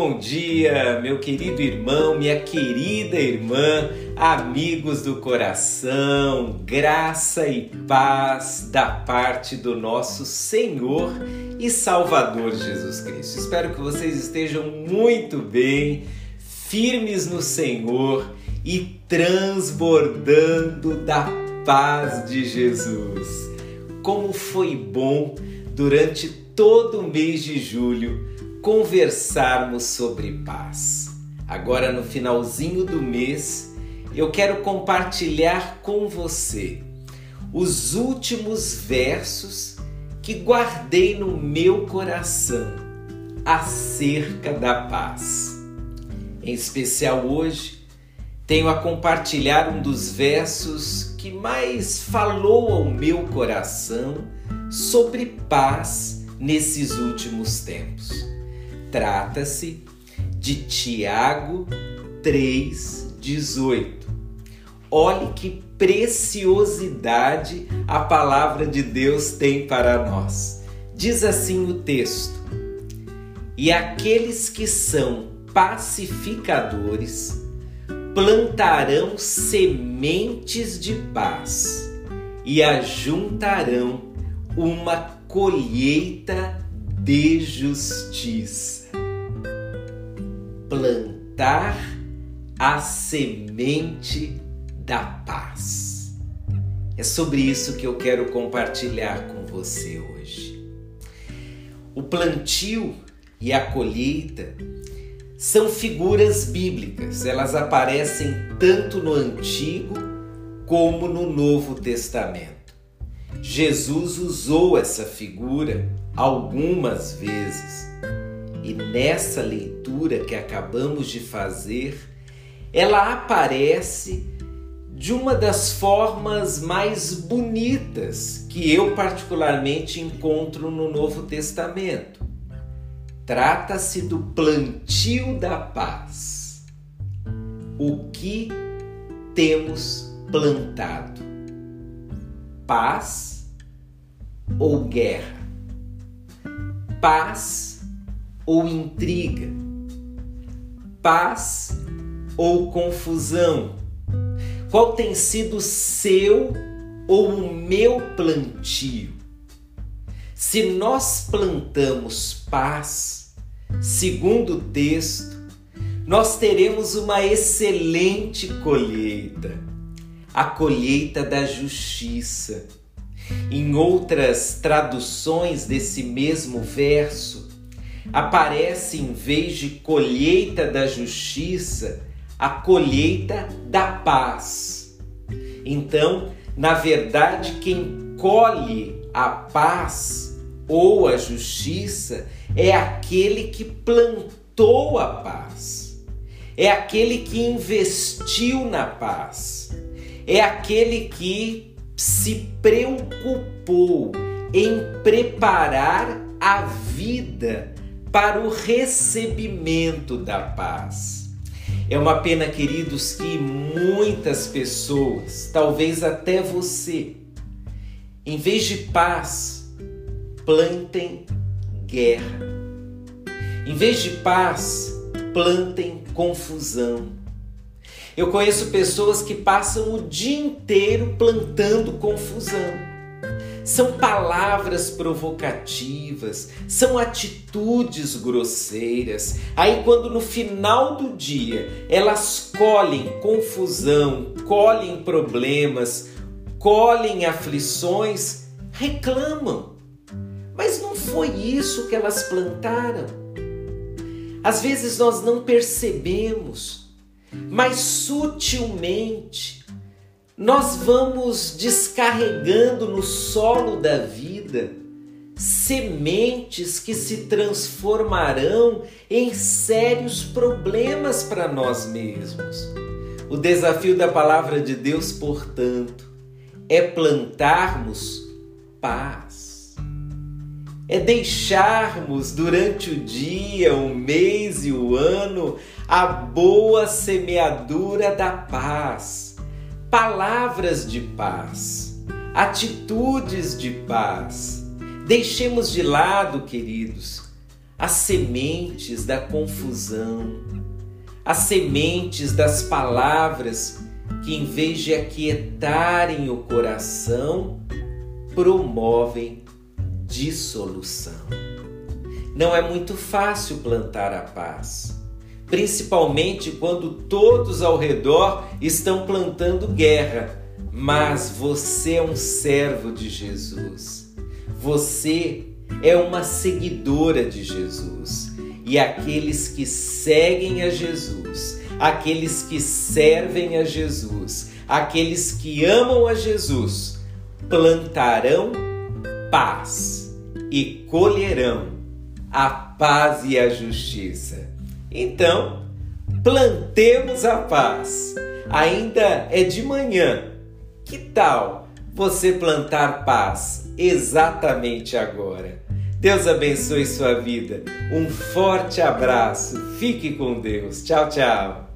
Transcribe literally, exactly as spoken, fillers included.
bom dia, meu querido irmão, minha querida irmã, amigos do coração, graça e paz da parte do nosso Senhor e Salvador Jesus Cristo. Espero que vocês estejam muito bem, firmes no Senhor e transbordando da paz de Jesus. Como foi bom durante todo o mês de julho conversarmos sobre paz. Agora, no finalzinho do mês, eu quero compartilhar com você os últimos versos que guardei no meu coração acerca da paz. Em especial hoje, tenho a compartilhar um dos versos que mais falou ao meu coração sobre paz nesses últimos tempos. Trata-se de Tiago três, dezoito. Olhe que preciosidade a palavra de Deus tem para nós. Diz assim o texto: e aqueles que são pacificadores plantarão sementes de paz e ajuntarão uma colheita de justiça. Plantar a semente da paz. É sobre isso que eu quero compartilhar com você hoje. O plantio e a colheita são figuras bíblicas. Elas aparecem tanto no Antigo como no Novo Testamento. Jesus usou essa figura algumas vezes e nessa leitura que acabamos de fazer, ela aparece de uma das formas mais bonitas que eu particularmente encontro no Novo Testamento. Trata-se do plantio da paz. O que temos plantado? Paz ou guerra? Paz ou intriga? Paz ou confusão? Qual tem sido o seu ou o meu plantio? Se nós plantamos paz, segundo o texto, nós teremos uma excelente colheita. A colheita da justiça. Em outras traduções desse mesmo verso, aparece em vez de colheita da justiça, a colheita da paz. Então, na verdade, quem colhe a paz ou a justiça é aquele que plantou a paz, é aquele que investiu na paz. É aquele que se preocupou em preparar a vida para o recebimento da paz. É uma pena, queridos, que muitas pessoas, talvez até você, em vez de paz, plantem guerra. Em vez de paz, plantem confusão. Eu conheço pessoas que passam o dia inteiro plantando confusão. São palavras provocativas, são atitudes grosseiras. Aí quando no final do dia elas colhem confusão, colhem problemas, colhem aflições, reclamam. Mas não foi isso que elas plantaram. Às vezes nós não percebemos. Mas sutilmente nós vamos descarregando no solo da vida sementes que se transformarão em sérios problemas para nós mesmos. O desafio da palavra de Deus, portanto, é plantarmos paz, é deixarmos durante o dia, o mês e o ano a boa semeadura da paz, palavras de paz, atitudes de paz. Deixemos de lado, queridos, as sementes da confusão, as sementes das palavras que, em vez de aquietarem o coração, promovem dissolução. Não é muito fácil plantar a paz, principalmente quando todos ao redor estão plantando guerra. Mas você é um servo de Jesus, você é uma seguidora de Jesus, e aqueles que seguem a Jesus, aqueles que servem a Jesus, aqueles que amam a Jesus, plantarão paz e colherão a paz e a justiça. Então, plantemos a paz. Ainda é de manhã. Que tal você plantar paz exatamente agora? Deus abençoe sua vida. Um forte abraço. Fique com Deus. Tchau, tchau.